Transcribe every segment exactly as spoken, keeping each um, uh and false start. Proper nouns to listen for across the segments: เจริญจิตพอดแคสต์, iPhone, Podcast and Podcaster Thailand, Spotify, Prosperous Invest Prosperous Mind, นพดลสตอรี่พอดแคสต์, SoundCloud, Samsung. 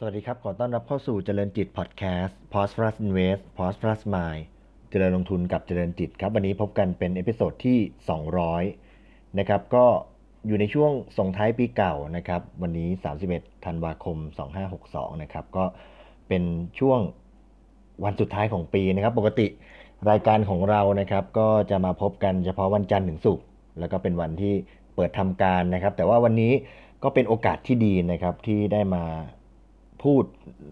สวัสดีครับขอต้อนรับเข้าสู่เจริญจิตพอดแคสต์ Prosperous Invest Prosperous Mind เจริญลงทุนกับเจริญจิตครับวันนี้พบกันเป็นเอพิโซดที่สองร้อยนะครับก็อยู่ในช่วงส่งท้ายปีเก่านะครับวันนี้สามสิบเอ็ดธันวาคมสองห้าหกสองนะครับก็เป็นช่วงวันสุดท้ายของปีนะครับปกติรายการของเรานะครับก็จะมาพบกันเฉพาะวันจันทร์ถึงศุกร์แล้วก็เป็นวันที่เปิดทำการนะครับแต่ว่าวันนี้ก็เป็นโอกาสที่ดีนะครับที่ได้มาพูด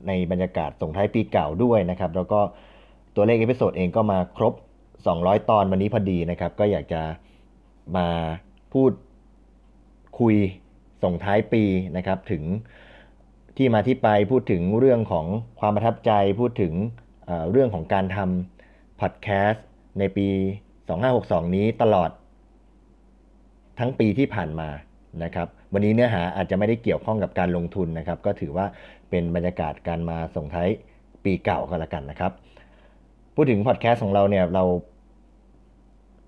ในบรรยากาศส่งท้ายปีเก่าด้วยนะครับแล้วก็ตัวเลขเอพิโซดเองก็มาครบสองร้อยตอนวันนี้พอดีนะครับก็อยากจะมาพูดคุยส่งท้ายปีนะครับถึงที่มาที่ไปพูดถึงเรื่องของความประทับใจพูดถึงเอ่อเรื่องของการทำพอดแคสต์ในปีสองห้าหกสองนี้ตลอดทั้งปีที่ผ่านมานะครับวันนี้เนื้อหาอาจจะไม่ได้เกี่ยวข้องกับการลงทุนนะครับก็ถือว่าเป็นบรรยากาศการมาส่งท้ายปีเก่ากันละกันนะครับพูดถึงพอดแคสต์ของเราเนี่ยเรา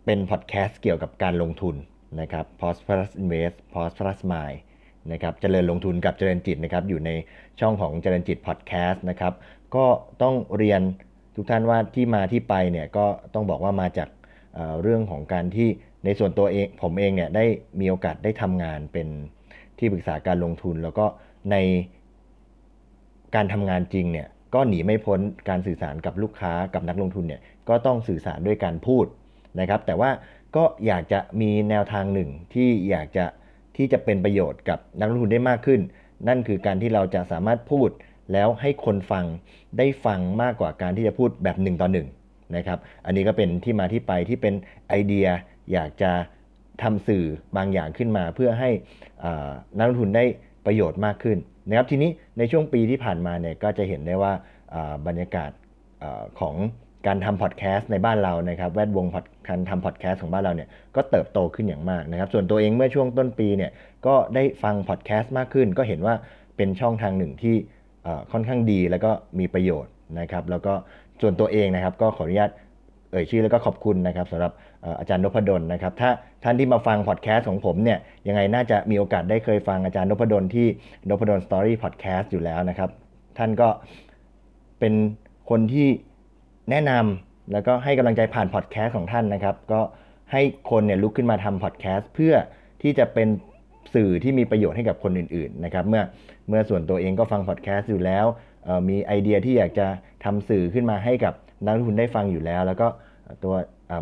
เป็นพอดแคสต์เกี่ยวกับการลงทุนนะครับ Prosperous Invest Prosperous Mind นะครับเจริญลงทุนกับเจริญจิตนะครับอยู่ในช่องของเจริญจิตพอดแคสต์นะครับก็ต้องเรียนทุกท่านว่าที่มาที่ไปเนี่ยก็ต้องบอกว่ามาจากเอ่อเรื่องของการที่ในส่วนตัวเองผมเองเนี่ยได้มีโอกาสได้ทำงานเป็นที่ปรึกษาการลงทุนแล้วก็ในการทำงานจริงเนี่ยก็หนีไม่พ้นการสื่อสารกับลูกค้ากับนักลงทุนเนี่ยก็ต้องสื่อสารด้วยการพูดนะครับแต่ว่าก็อยากจะมีแนวทางหนึ่งที่อยากจะที่จะเป็นประโยชน์กับนักลงทุนได้มากขึ้นนั่นคือการที่เราจะสามารถพูดแล้วให้คนฟังได้ฟังมากกว่าการที่จะพูดแบบหนึ่งต่อหนึ่งนะครับอันนี้ก็เป็นที่มาที่ไปที่เป็นไอเดียอยากจะทำสื่อบางอย่างขึ้นมาเพื่อให้นักลงทุนได้ประโยชน์มากขึ้นนะครับทีนี้ในช่วงปีที่ผ่านมาเนี่ยก็จะเห็นได้ว่าบรรยากาศของการทำพอดแคสต์ในบ้านเรานะครับแวดวงการทำพอดแคสต์ของบ้านเราเนี่ยก็เติบโตขึ้นอย่างมากนะครับส่วนตัวเองเมื่อช่วงต้นปีเนี่ยก็ได้ฟังพอดแคสต์มากขึ้นก็เห็นว่าเป็นช่องทางหนึ่งที่ค่อนข้างดีแล้วก็มีประโยชน์นะครับแล้วก็ส่วนตัวเองนะครับก็ขออนุญาตเอ่ยชื่อแล้วก็ขอบคุณนะครับสำหรับอาจารย์นพดลนะครับถ้าท่านที่มาฟังพอดแคสต์ของผมเนี่ยยังไงน่าจะมีโอกาสได้เคยฟังอาจารย์นพดลที่นพดลสตอรี่พอดแคสต์อยู่แล้วนะครับท่านก็เป็นคนที่แนะนำแล้วก็ให้กำลังใจผ่านพอดแคสต์ของท่านนะครับก็ให้คนเนี่ยลุกขึ้นมาทำพอดแคสต์เพื่อที่จะเป็นสื่อที่มีประโยชน์ให้กับคนอื่นๆนะครับเมื่อเมื่อส่วนตัวเองก็ฟังพอดแคสต์อยู่แล้วมีไอเดียที่อยากจะทำสื่อขึ้นมาให้กับนักลงทุนได้ฟังอยู่แล้วแล้วก็ตัว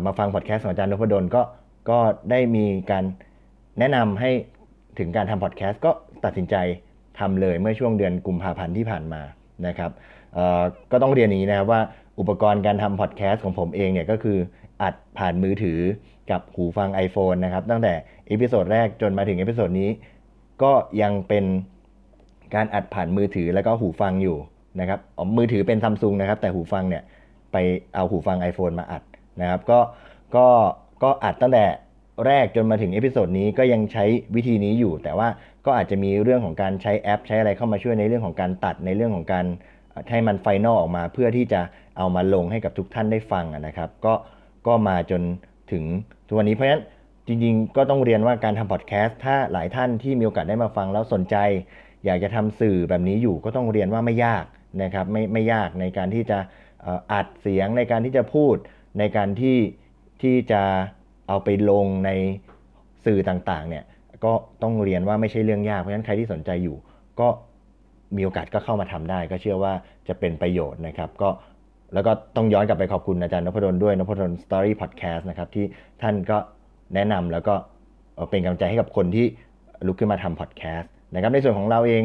มาฟังพอดแคสต์ของอาจารย์นพดลก็ก็ได้มีการแนะนำให้ถึงการทำพอดแคสต์ก็ตัดสินใจทำเลยเมื่อช่วงเดือนกุมภาพันธ์ที่ผ่านมานะครับก็ต้องเรียนอย่างนี้นะครับว่าอุปกรณ์การทำพอดแคสต์ของผมเองเนี่ยก็คืออัดผ่านมือถือกับหูฟัง iPhone นะครับตั้งแต่เอพิโซดแรกจนมาถึงเอพิโซดนี้ก็ยังเป็นการอัดผ่านมือถือแล้วก็หูฟังอยู่นะครับอ๋อมือถือเป็น Samsung นะครับแต่หูฟังเนี่ยไปเอาหูฟัง iPhone มาอัดนะครับก็ก็ก็อัดตั้งแต่แรกจนมาถึงเอพิโซดนี้ก็ยังใช้วิธีนี้อยู่แต่ว่าก็อาจจะมีเรื่องของการใช้แอปใช้อะไรเข้ามาช่วยในเรื่องของการตัดในเรื่องของการให้มันไฟนอลออกมาเพื่อที่จะเอามาลงให้กับทุกท่านได้ฟังนะครับก็ก็มาจนถึงทุกวันนี้เพราะฉะนั้นจริงๆก็ต้องเรียนว่าการทำพอดแคสต์ถ้าหลายท่านที่มีโอกาสได้มาฟังแล้วสนใจอยากจะทำสื่อแบบนี้อยู่ก็ต้องเรียนว่าไม่ยากนะครับไม่ไม่ยากในการที่จะอัดเสียงในการที่จะพูดในการที่ที่จะเอาไปลงในสื่อต่างๆเนี่ยก็ต้องเรียนว่าไม่ใช่เรื่องยากเพราะฉะนั้นใครที่สนใจอยู่ก็มีโอกาสก็เข้ามาทำได้ก็เชื่อว่าจะเป็นประโยชน์นะครับก็แล้วก็ต้องย้อนกลับไปขอบคุณอาจารย์นพดลด้วยนพดลสตอรี่พอดแคสต์นะครับที่ท่านก็แนะนำแล้วก็เป็นกำลังใจให้กับคนที่ลุกขึ้นมาทำพอดแคสต์นะครับในส่วนของเราเอง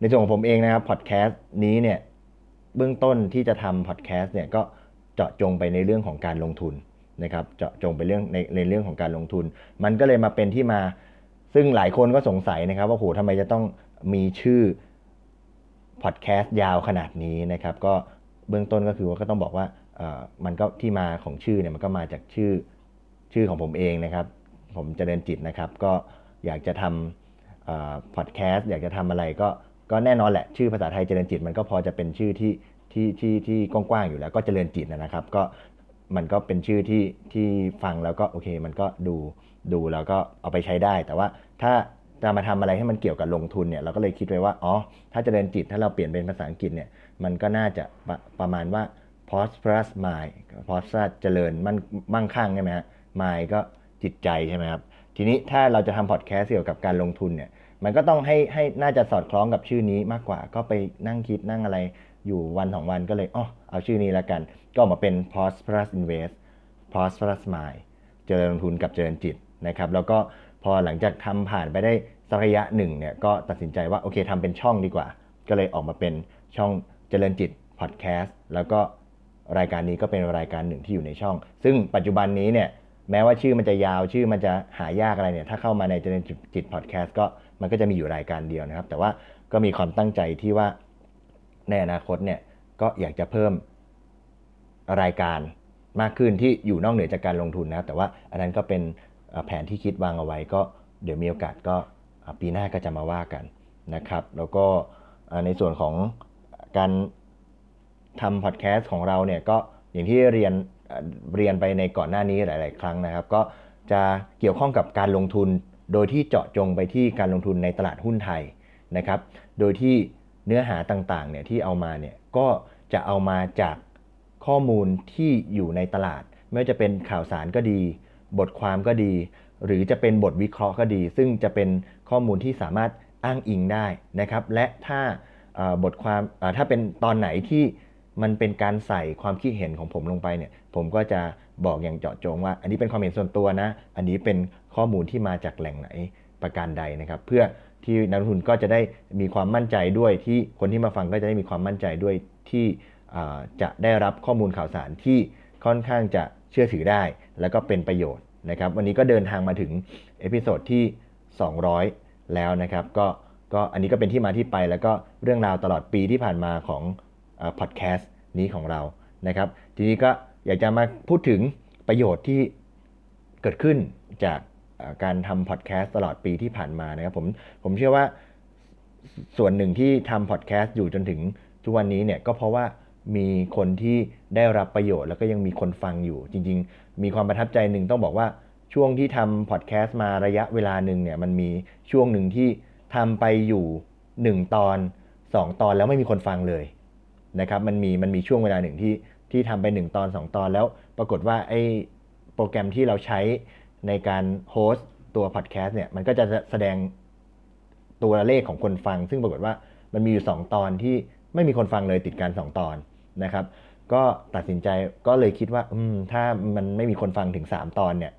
ในส่วนของผมเองนะครับพอดแคสต์นี้เนี่ยเบื้องต้นที่จะทำพอดแคสต์เนี่ยก็เจาะจงไปในเรื่องของการลงทุนนะครับเจาะจงไปเรื่องในในเรื่องของการลงทุนมันก็เลยมาเป็นที่มาซึ่งหลายคนก็สงสัยนะครับว่าโหทำไมจะต้องมีชื่อพอดแคสต์ยาวขนาดนี้นะครับก็เบื้องต้นก็คือว่าก็ต้องบอกว่าเอ่อมันก็ที่มาของชื่อเนี่ยมันก็มาจากชื่อชื่อของผมเองนะครับผมเจริญจิตนะครับก็อยากจะทำเอ่อพอดแคสต์อยากจะทำอะไรก็ก็แน่นอนแหละชื่อภาษาไทยเจริญจิตมันก็พอจะเป็นชื่อที่ที่ที่ที่กว้างๆอยู่แล้วก็เจริญจิตนะครับก็มันก็เป็นชื่อที่ที่ฟังแล้วก็โอเคมันก็ดูดูแล้วก็เอาไปใช้ได้แต่ว่าถ้า จะมาทำอะไรให้มันเกี่ยวกับลงทุนเนี่ยเราก็เลยคิดไว้ว่าอ๋อถ้าเจริญจิตถ้าเราเปลี่ยนเป็นภาษาอังกฤษเนี่ยมันก็น่าจะป ร, ประมาณว่า prosperous mind prosperous เจริญมั่นมั่งคั่งใช่ไหมฮะ mind ก็จิตใจใช่ไหมครับทีนี้ถ้าเราจะทำพอดแคสต์เกี่ยวกับการลงทุนเนี่ยมันก็ต้องให้ให้น่าจะสอดคล้องกับชื่อนี้มากกว่าก็ไปนั่งคิดนั่งอะไรอยู่วันสองวันก็เลยอ๋อเอาชื่อนี้ละกันก็ออกมาเป็น prosperous invest prosperous mind เจริญลงทุนกับเจริญจิตนะครับแล้วก็พอหลังจากทำผ่านไปได้สักระยะหนึ่งเนี่ยก็ตัดสินใจว่าโอเคทำเป็นช่องดีกว่าก็เลยออกมาเป็นช่องเจริญจิตพอดแคสต์แล้วก็รายการนี้ก็เป็นรายการหนึ่งที่อยู่ในช่องซึ่งปัจจุบันนี้เนี่ยแม้ว่าชื่อมันจะยาวชื่อมันจะหายากอะไรเนี่ยถ้าเข้ามาในเจริญจิตพอดแคสต์ก็มันก็จะมีอยู่รายการเดียวนะครับแต่ว่าก็มีความตั้งใจที่ว่าในอนาคตเนี่ยก็อยากจะเพิ่มรายการมากขึ้นที่อยู่นอกเหนือจากการลงทุนนะครับแต่ว่าอันนั้นก็เป็นแผนที่คิดวางเอาไว้ก็เดี๋ยวมีโอกาสก็ปีหน้าก็จะมาว่ากันนะครับแล้วก็ในส่วนของการทำพอดแคสต์ของเราเนี่ยก็อย่างที่เรียนเรียนไปในก่อนหน้านี้หลายๆครั้งนะครับก็จะเกี่ยวข้องกับการลงทุนโดยที่เจาะจงไปที่การลงทุนในตลาดหุ้นไทยนะครับโดยที่เนื้อหาต่างๆเนี่ยที่เอามาเนี่ยก็จะเอามาจากข้อมูลที่อยู่ในตลาดไม่ว่าจะเป็นข่าวสารก็ดีบทความก็ดีหรือจะเป็นบทวิเคราะห์ก็ดีซึ่งจะเป็นข้อมูลที่สามารถอ้างอิงได้นะครับและถ้าบทความถ้าเป็นตอนไหนที่มันเป็นการใส่ความคิดเห็นของผมลงไปเนี่ยผมก็จะบอกอย่างเจาะจงว่าอันนี้เป็นความเห็นส่วนตัวนะอันนี้เป็นข้อมูลที่มาจากแหล่งไหนประการใดนะครับเพื่อที่นักลงทุนก็จะได้มีความมั่นใจด้วยที่คนที่มาฟังก็จะได้มีความมั่นใจด้วยที่จะได้รับข้อมูลข่าวสารที่ค่อนข้างจะเชื่อถือได้แล้วก็เป็นประโยชน์นะครับวันนี้ก็เดินทางมาถึงเอพิโซดที่สองร้อยแล้วนะครับก็ก็อันนี้ก็เป็นที่มาที่ไปแล้วก็เรื่องราวตลอดปีที่ผ่านมาของพอดแคสต์นี้ของเรานะครับทีนี้ก็อยากจะมาพูดถึงประโยชน์ที่เกิดขึ้นจากการทำพอดแคสต์ตลอดปีที่ผ่านมานะครับผมผมเชื่อว่าส่วนหนึ่งที่ทำพอดแคสต์อยู่จนถึงทุกวันนี้เนี่ยก็เพราะว่ามีคนที่ได้รับประโยชน์แล้วก็ยังมีคนฟังอยู่จริงๆมีความประทับใจหนึ่งต้องบอกว่าช่วงที่ทำพอดแคสต์มาระยะเวลาหนึ่งเนี่ยมันมีช่วงหนึ่งที่ทำไปอยู่หนึ่งตอนสองตอนแล้วไม่มีคนฟังเลยนะครับมันมีมันมีช่วงเวลาหนึ่งที่ที่ทำไปหนึ่งตอนสองตอนแล้วปรากฏว่าไอ้โปรแกรมที่เราใช้ในการโฮสต์ตัวพอดแคสต์เนี่ยมันก็จะแสดงตัวเลขของคนฟังซึ่งปรากฏว่ามันมีอยู่สองตอนที่ไม่มีคนฟังเลยติดกันสองตอนนะครับก็ตัดสินใจก็เลยคิดว่าอืมถ้ามันไม่มีคนฟังถึงสามตอนเนี่ย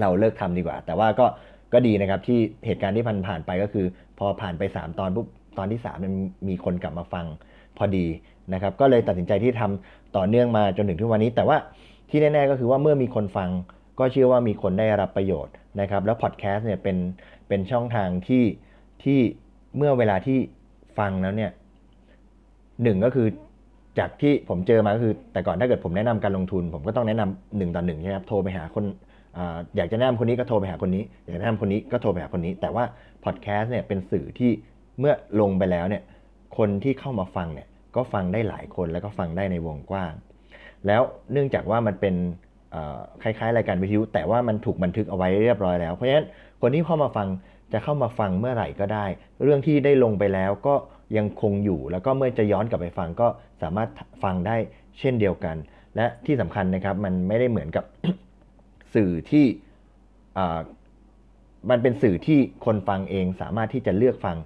เราเลิกทำดีกว่าแต่ว่าก็ก็ดีนะครับที่เหตุการณ์ที่ผ่านไปก็คือพอผ่านไปสามตอนปุ๊บตอนที่สามมันมีคนกลับมาฟังพอดีนะครับก็เลยตัดสินใจที่ทำต่อเนื่องมาจนถึงทุกวันนี้แต่ว่าที่แน่ๆก็คือว่าเมื่อมีคนฟังก็เชื่อว่ามีคนได้รับประโยชน์นะครับแล้วพอดแคสต์เนี่ยเป็นเป็นช่องทางที่ที่เมื่อเวลาที่ฟังแล้วเนี่ยหนึ่งก็คือจากที่ผมเจอมาก็คือแต่ก่อนถ้าเกิดผมแนะนำการลงทุนผมก็ต้องแนะนำหนึ่งต่อหนึ่งใช่ไหมครับโทรไปหาคนอ่าอยากจะแนะนำคนนี้ก็โทรไปหาคนนี้อยากแนะนำคนนี้ก็โทรไปหาคนนี้แต่ว่าพอดแคสต์เนี่ยเป็นสื่อที่เมื่อลงไปแล้วเนี่ยคนที่เข้ามาฟังเนี่ยก็ฟังได้หลายคนแล้วก็ฟังได้ในวงกว้างแล้วเนื่องจากว่ามันเป็นคล้ายๆรายการวิทยุแต่ว่ามันถูกบันทึกเอาไว้เรียบร้อยแล้วเพราะฉะนั้นคนที่เข้ามาฟังจะเข้ามาฟังเมื่อไหร่ก็ได้เรื่องที่ได้ลงไปแล้วก็ยังคงอยู่แล้วก็เมื่อจะย้อนกลับไปฟังก็สามารถฟังได้เช่นเดียวกันและที่สำคัญนะครับมันไม่ได้เหมือนกับ สื่อที่มันเป็นสื่อที่คนฟังเองสามารถที่จะเลือกฟัง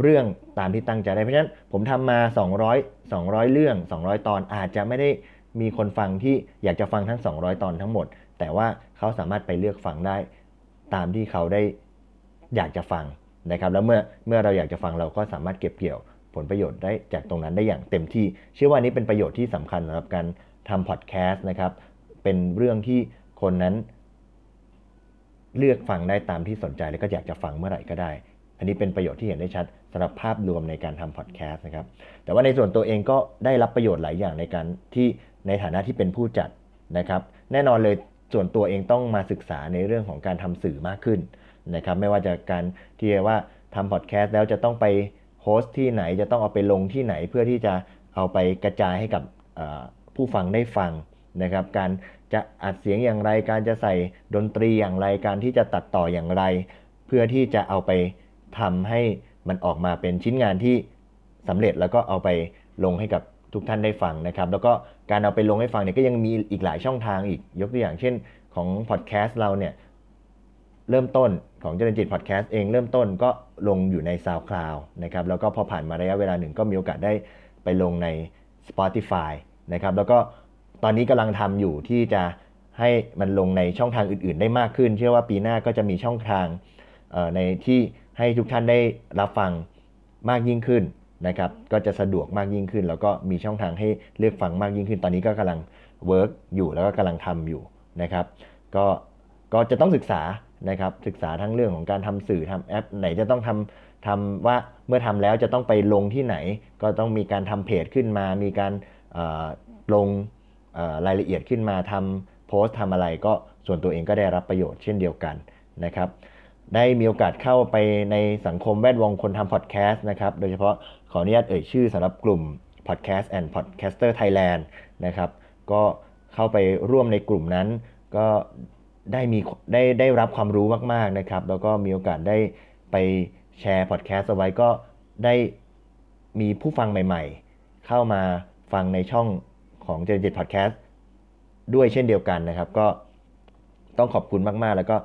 เรื่องตามที่ตั้งใจได้เพราะฉะนั้นผมทำมาสองร้อย สองร้อยเรื่องสองร้อยตอนอาจจะไม่ได้มีคนฟังที่อยากจะฟังทั้งสองร้อยตอนทั้งหมดแต่ว่าเขาสามารถไปเลือกฟังได้ตามที่เขาได้อยากจะฟังนะครับแล้วเมื่อเมื่อเราอยากจะฟังเราก็สามารถเก็บเกี่ยวผลประโยชน์ได้จากตรงนั้นได้อย่างเต็มที่เชื่อว่านี้เป็นประโยชน์ที่สำคัญสำหรับการทำพอดแคสต์นะครับเป็นเรื่องที่คนนั้นเลือกฟังได้ตามที่สนใจและก็อยากจะฟังเมื่อไหร่ก็ได้อันนี้เป็นประโยชน์ที่เห็นได้ชัดสำหรับภาพรวมในการทำพอดแคสต์นะครับแต่ว่าในส่วนตัวเองก็ได้รับประโยชน์หลายอย่างในการที่ในฐานะที่เป็นผู้จัดนะครับแน่นอนเลยส่วนตัวเองต้องมาศึกษาในเรื่องของการทำสื่อมากขึ้นนะครับไม่ว่าจะการที่ว่าทำพอดแคสต์แล้วจะต้องไปโฮสต์ที่ไหนจะต้องเอาไปลงที่ไหนเพื่อที่จะเอาไปกระจายให้กับผู้ฟังได้ฟังนะครับการจะอัดเสียงอย่างไรการจะใส่ดนตรีอย่างไรการที่จะตัดต่ออย่างไรเ พื่อที่จะเอาไปทำให้มันออกมาเป็นชิ้นงานที่สำเร็จแล้วก็เอาไปลงให้กับทุกท่านได้ฟังนะครับแล้วก็การเอาไปลงให้ฟังเนี่ยก็ยังมีอีกหลายช่องทางอีกยกตัวอย่างเช่นของพอดแคสต์เราเนี่ยเริ่มต้นของเจริญจิตพอดแคสต์เองเริ่มต้นก็ลงอยู่ใน SoundCloud นะครับแล้วก็พอผ่านมาระยะเวลาหนึ่งก็มีโอกาสได้ไปลงใน Spotify นะครับแล้วก็ตอนนี้กำลังทำอยู่ที่จะให้มันลงในช่องทางอื่นๆได้มากขึ้นเชื่อว่าปีหน้าก็จะมีช่องทางในที่ให้ทุกท่านได้รับฟังมากยิ่งขึ้นนะครับก็จะสะดวกมากยิ่งขึ้นแล้วก็มีช่องทางให้เลือกฟังมากยิ่งขึ้นตอนนี้ก็กำลังเวิร์กอยู่แล้วก็กำลังทำอยู่นะครับก็ก็จะต้องศึกษานะครับศึกษาทั้งเรื่องของการทำสื่อทำแอปไหนจะต้องทำทำว่าเมื่อทำแล้วจะต้องไปลงที่ไหนก็ต้องมีการทำเพจขึ้นมามีการลงรายละเอียดขึ้นมาทำโพสต์ทำอะไรก็ส่วนตัวเองก็ได้รับประโยชน์เช่นเดียวกันนะครับได้มีโอกาสเข้าไปในสังคมแวดวงคนทำพอดแคสต์นะครับโดยเฉพาะขออนุญาตเอ่ยชื่อสำหรับกลุ่ม Podcast and Podcaster Thailand นะครับก็เข้าไปร่วมในกลุ่มนั้นก็ได้มีได้ได้รับความรู้มากๆนะครับแล้วก็มีโอกาสได้ไปแชร์พอดแคสต์เอาไว้ก็ได้มีผู้ฟังใหม่ๆเข้ามาฟังในช่องของเจริญจิตพอดแคสต์ด้วยเช่นเดียวกันนะครับก็ต้องขอบคุณมากๆแล้วก็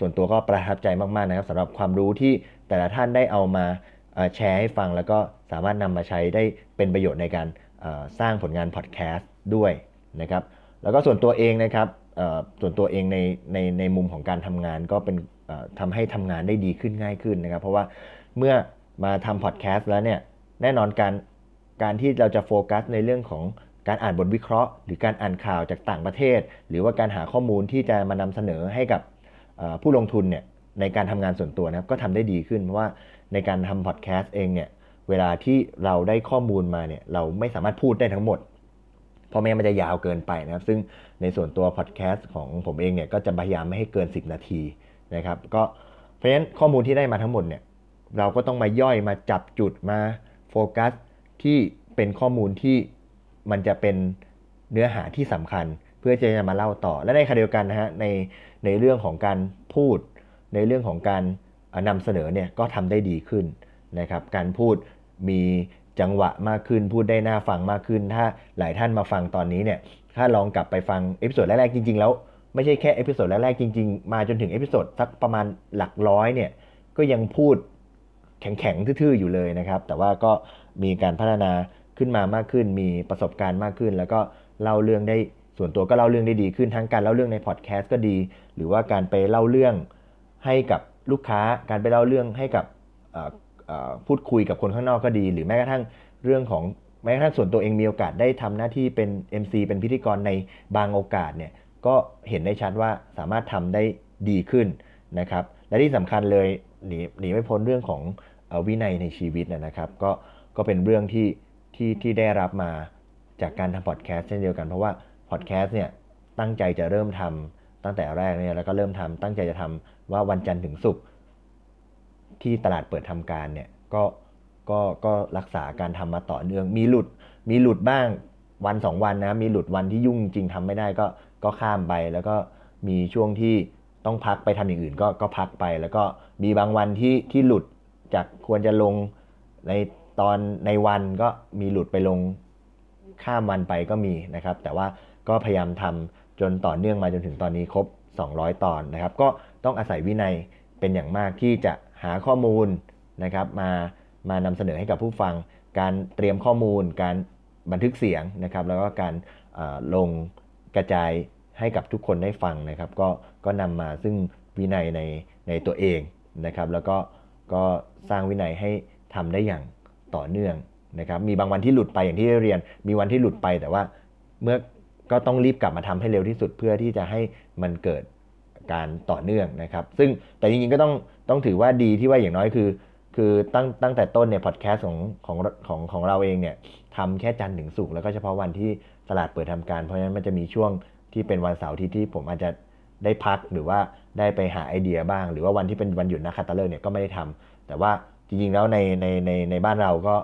ส่วนตัวก็ประทับใจมากๆนะครับสำหรับความรู้ที่แต่ละท่านได้เอามาแชร์ให้ฟังแล้วก็สามารถนำมาใช้ได้เป็นประโยชน์ในการสร้างผลงานพอดแคสต์ด้วยนะครับแล้วก็ส่วนตัวเองนะครับส่วนตัวเองในในในมุมของการทำงานก็เป็นทำให้ทำงานได้ดีขึ้นง่ายขึ้นนะครับเพราะว่าเมื่อมาทำพอดแคสต์แล้วเนี่ยแน่นอนการการที่เราจะโฟกัสในเรื่องของการอ่านบทวิเคราะห์หรือการอ่านข่าวจากต่างประเทศหรือว่าการหาข้อมูลที่จะมานำเสนอให้กับผู้ลงทุนเนี่ยในการทำงานส่วนตัวนะครับก็ทำได้ดีขึ้นเพราะว่าในการทำพอดแคสต์เองเนี่ยเวลาที่เราได้ข้อมูลมาเนี่ยเราไม่สามารถพูดได้ทั้งหมดเพราะแม้มันจะยาวเกินไปนะครับซึ่งในส่วนตัวพอดแคสต์ของผมเองเนี่ยก็จะพยายามไม่ให้เกินสิบนาทีนะครับก็เพราะฉะนั้นข้อมูลที่ได้มาทั้งหมดเนี่ยเราก็ต้องมาย่อยมาจับจุดมาโฟกัสที่เป็นข้อมูลที่มันจะเป็นเนื้อหาที่สำคัญเพื่อจะมาเล่าต่อและในขณะเดียวกันนะฮะในในเรื่องของการพูดในเรื่องของการนำเสนอเนี่ยก็ทำได้ดีขึ้นนะครับการพูดมีจังหวะมากขึ้นพูดได้น่าฟังมากขึ้นถ้าหลายท่านมาฟังตอนนี้เนี่ยถ้าลองกลับไปฟังเอพิโซดแรกๆจริงๆแล้วไม่ใช่แค่เอพิโซดแรกๆจริงๆมาจนถึงเอพิโซดสักประมาณหลักร้อยเนี่ยก็ยังพูดแข็งๆทื่อๆอยู่เลยนะครับแต่ว่าก็มีการพัฒนาขึ้นมามากขึ้นมีประสบการณ์มากขึ้นแล้วก็เล่าเรื่องได้ส่วนตัวก็เล่าเรื่องได้ดีขึ้นทั้งการเล่าเรื่องในพอดแคสต์ก็ดีหรือว่าการไปเล่าเรื่องให้กับลูกค้าการไปเล่าเรื่องให้กับพูดคุยกับคนข้างนอกก็ดีหรือแม้กระทั่งเรื่องของแม้กระทั่งส่วนตัวเองมีโอกาสได้ทำหน้าที่เป็น เอ็ม ซี เป็นพิธีกรในบางโอกาสเนี่ยก็เห็นได้ชัดว่าสามารถทำได้ดีขึ้นนะครับและที่สำคัญเลยหนีหนีไม่พ้นเรื่องของวินัยในชีวิตนะครับก็ก็เป็นเรื่องที่ที่ที่ได้รับมาจากการทำพอดแคสต์เช่นเดียวกันเพราะว่าพอดแคสต์เนี่ยตั้งใจจะเริ่มทำตั้งแต่แรกเนี่ยแล้วก็เริ่มทำตั้งใจจะทำว่าวันจันทร์ถึงศุกร์ที่ตลาดเปิดทำการเนี่ยก็ก็ก็รักษาการทำมาต่อเนื่องมีหลุดมีหลุดบ้างวันสองวันนะมีหลุดวันที่ยุ่งจริงทำไม่ได้ก็ก็ข้ามไปแล้วก็มีช่วงที่ต้องพักไปทำอย่างอื่นก็ก็พักไปแล้วก็มีบางวันที่ที่หลุดจากควรจะลงในตอนในวันก็มีหลุดไปลงข้ามวันไปก็มีนะครับแต่ว่าก็พยายามทำจนต่อเนื่องมาจนถึงตอนนี้ครบสองร้อยตอนนะครับก็ต้องอาศัยวินัยเป็นอย่างมากที่จะหาข้อมูลนะครับมามานำเสนอให้กับผู้ฟังการเตรียมข้อมูลการบันทึกเสียงนะครับแล้วก็การลงกระจายให้กับทุกคนได้ฟังนะครับก็ก็นำมาซึ่งวินัยในในตัวเองนะครับแล้วก็ก็สร้างวินัยให้ทำได้อย่างต่อเนื่องนะครับมีบางวันที่หลุดไปอย่างที่ได้เรียนมีวันที่หลุดไปแต่ว่าเมื่อก็ต้องรีบกลับมาทำให้เร็วที่สุดเพื่อที่จะให้มันเกิดการต่อเนื่องนะครับซึ่งแต่จริงๆก็ต้องต้องถือว่าดีที่ว่าอย่างน้อยคือคือตั้งตั้งแต่ต้นเนี่ยพอดแคสต์ของของของของเราเองเนี่ยทำแค่จันทร์ถึงศุกร์แล้วก็เฉพาะวันที่ตลาดเปิดทำการเพราะฉะนั้นมันจะมีช่วงที่เป็นวันเสาร์ที่ที่ผมอาจจะได้พักหรือว่าได้ไปหาไอเดียบ้างหรือว่าวันที่เป็นวันหยุดนักขัตฤกษ์เนี่ยก็ไม่ได้ทำแต่ว่าจริงๆแล้วในในในในบ้านเราก็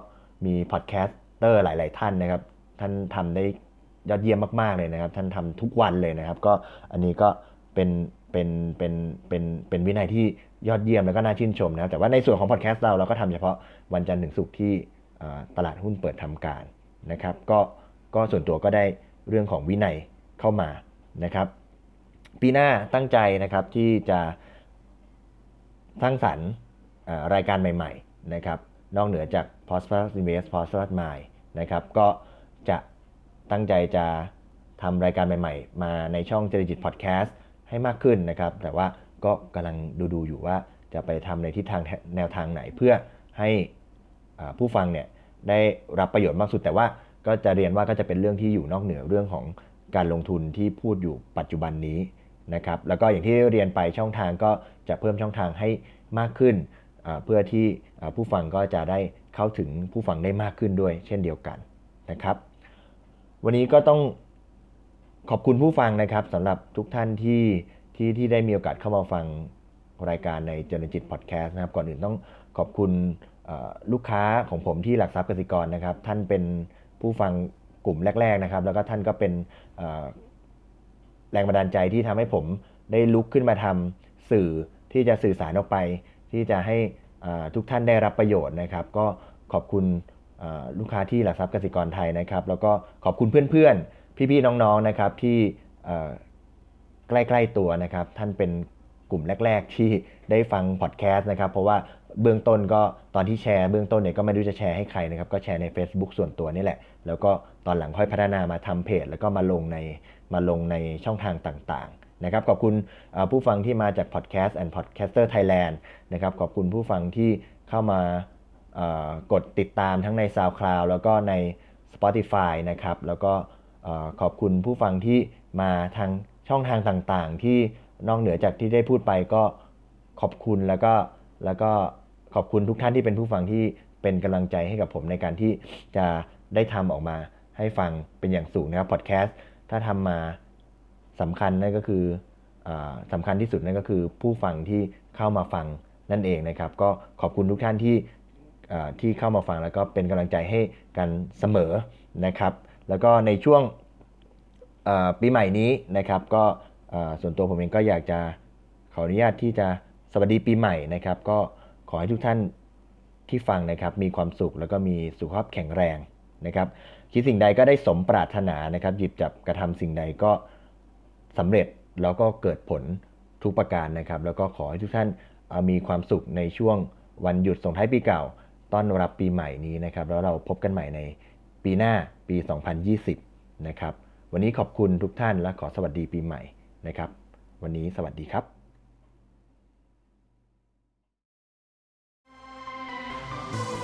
มีพอดแคสเตอร์หลายๆท่านนะครับท่านทำได้ยอดเยี่ยมมากๆเลยนะครับท่านทำทุกวันเลยนะครับก็อันนี้ก็เป็น เป็นเป็นเป็นเป็นวินัยที่ยอดเยี่ยมแล้วก็น่าชื่นชมนะครับแต่ว่าในส่วนของพอดแคสต์เราเราก็ทำเฉพาะวันจันทร์ถึงศุกร์ที่ตลาดหุ้นเปิดทำการนะครับก็ก็ส่วนตัวก็ได้เรื่องของวินัยเข้ามานะครับปีหน้าตั้งใจนะครับที่จะสร้างสรรค์รายการใหม่ๆนะครับนอกเหนือจาก Prosperous Invest Prosperous Mind นะครับก็จะตั้งใจจะทำรายการใหม่ๆมาในช่อง Digital Podcast ให้มากขึ้นนะครับแต่ว่าก็กำลังดูๆอยู่ว่าจะไปทำในทิศทางแนวทางไหนเพื่อให้ผู้ฟังเนี่ยได้รับประโยชน์มากสุดแต่ว่าก็จะเรียนว่าก็จะเป็นเรื่องที่อยู่นอกเหนือเรื่องของการลงทุนที่พูดอยู่ปัจจุบันนี้นะครับแล้วก็อย่างที่เรียนไปช่องทางก็จะเพิ่มช่องทางให้มากขึ้นเพื่อที่ผู้ฟังก็จะได้เข้าถึงผู้ฟังได้มากขึ้นด้วยเช่นเดียวกันนะครับวันนี้ก็ต้องขอบคุณผู้ฟังนะครับสำหรับทุกท่านที่ที่ที่ได้มีโอกาสเข้ามาฟังรายการในเจริญจิตพอดแคสต์นะครับก่อนอื่นต้องขอบคุณลูกค้าของผมที่หลักทรัพย์กสิกรนะครับท่านเป็นผู้ฟังกลุ่มแรกๆนะครับแล้วก็ท่านก็เป็นแรงบันดาลใจที่ทำให้ผมได้ลุกขึ้นมาทำสื่อที่จะสื่อสารออกไปที่จะให้ทุกท่านได้รับประโยชน์นะครับก็ขอบคุณลูกค้าที่หลักทรัพย์กสิกรไทยนะครับแล้วก็ขอบคุณเพื่อนๆพี่ๆน้องๆนะครับที่ใกล้ๆตัวนะครับท่านเป็นกลุ่มแรกๆที่ได้ฟังพอดแคสต์นะครับเพราะว่าเบื้องต้นก็ตอนที่แชร์เบื้องต้นเนี่ยก็ไม่รู้จะแชร์ให้ใครนะครับก็แชร์ใน Facebook ส่วนตัวนี่แหละแล้วก็ตอนหลังค่อยพัฒนามาทำเพจแล้วก็มาลงในมาลงในช่องทางต่างๆนะครับขอบคุณผู้ฟังที่มาจาก Podcast and Podcaster Thailand นะครับขอบคุณผู้ฟังที่เข้ามากดติดตามทั้งใน SoundCloud แล้วก็ใน Spotify นะครับแล้วก็ขอบคุณผู้ฟังที่มาทางช่องทางต่างๆที่นอกเหนือจากที่ได้พูดไปก็ขอบคุณแล้วก็แล้วก็ขอบคุณทุกท่านที่เป็นผู้ฟังที่เป็นกำลังใจให้กับผมในการที่จะได้ทำออกมาให้ฟังเป็นอย่างสูงนะครับพอดแคสต์ถ้าทำมาสำคัญนั่นก็คือสำคัญที่สุดนั่นก็คือผู้ฟังที่เข้ามาฟังนั่นเองนะครับก็ขอบคุณทุกท่านที่ที่เข้ามาฟังแล้วก็เป็นกำลังใจให้กันเสมอนะครับแล้วก็ในช่วงปีใหม่นี้นะครับก็ส่วนตัวผมเองก็อยากจะขออนุญาตที่จะสวัสดีปีใหม่นะครับก็ขอให้ทุกท่านที่ฟังนะครับมีความสุขแล้วก็มีสุขภาพแข็งแรงนะครับคิดสิ่งใดก็ได้สมปรารถนานะครับหยิบจับกระทำสิ่งใดก็สำเร็จแล้วก็เกิดผลทุกประการนะครับแล้วก็ขอให้ทุกท่านมีความสุขในช่วงวันหยุดส่งท้ายปีเก่าต้อนรับปีใหม่นี้นะครับแล้วเราพบกันใหม่ในปีหน้าปีสองพันยี่สิบนะครับวันนี้ขอบคุณทุกท่านและขอสวัสดีปีใหม่นะครับวันนี้สวัสดีครับ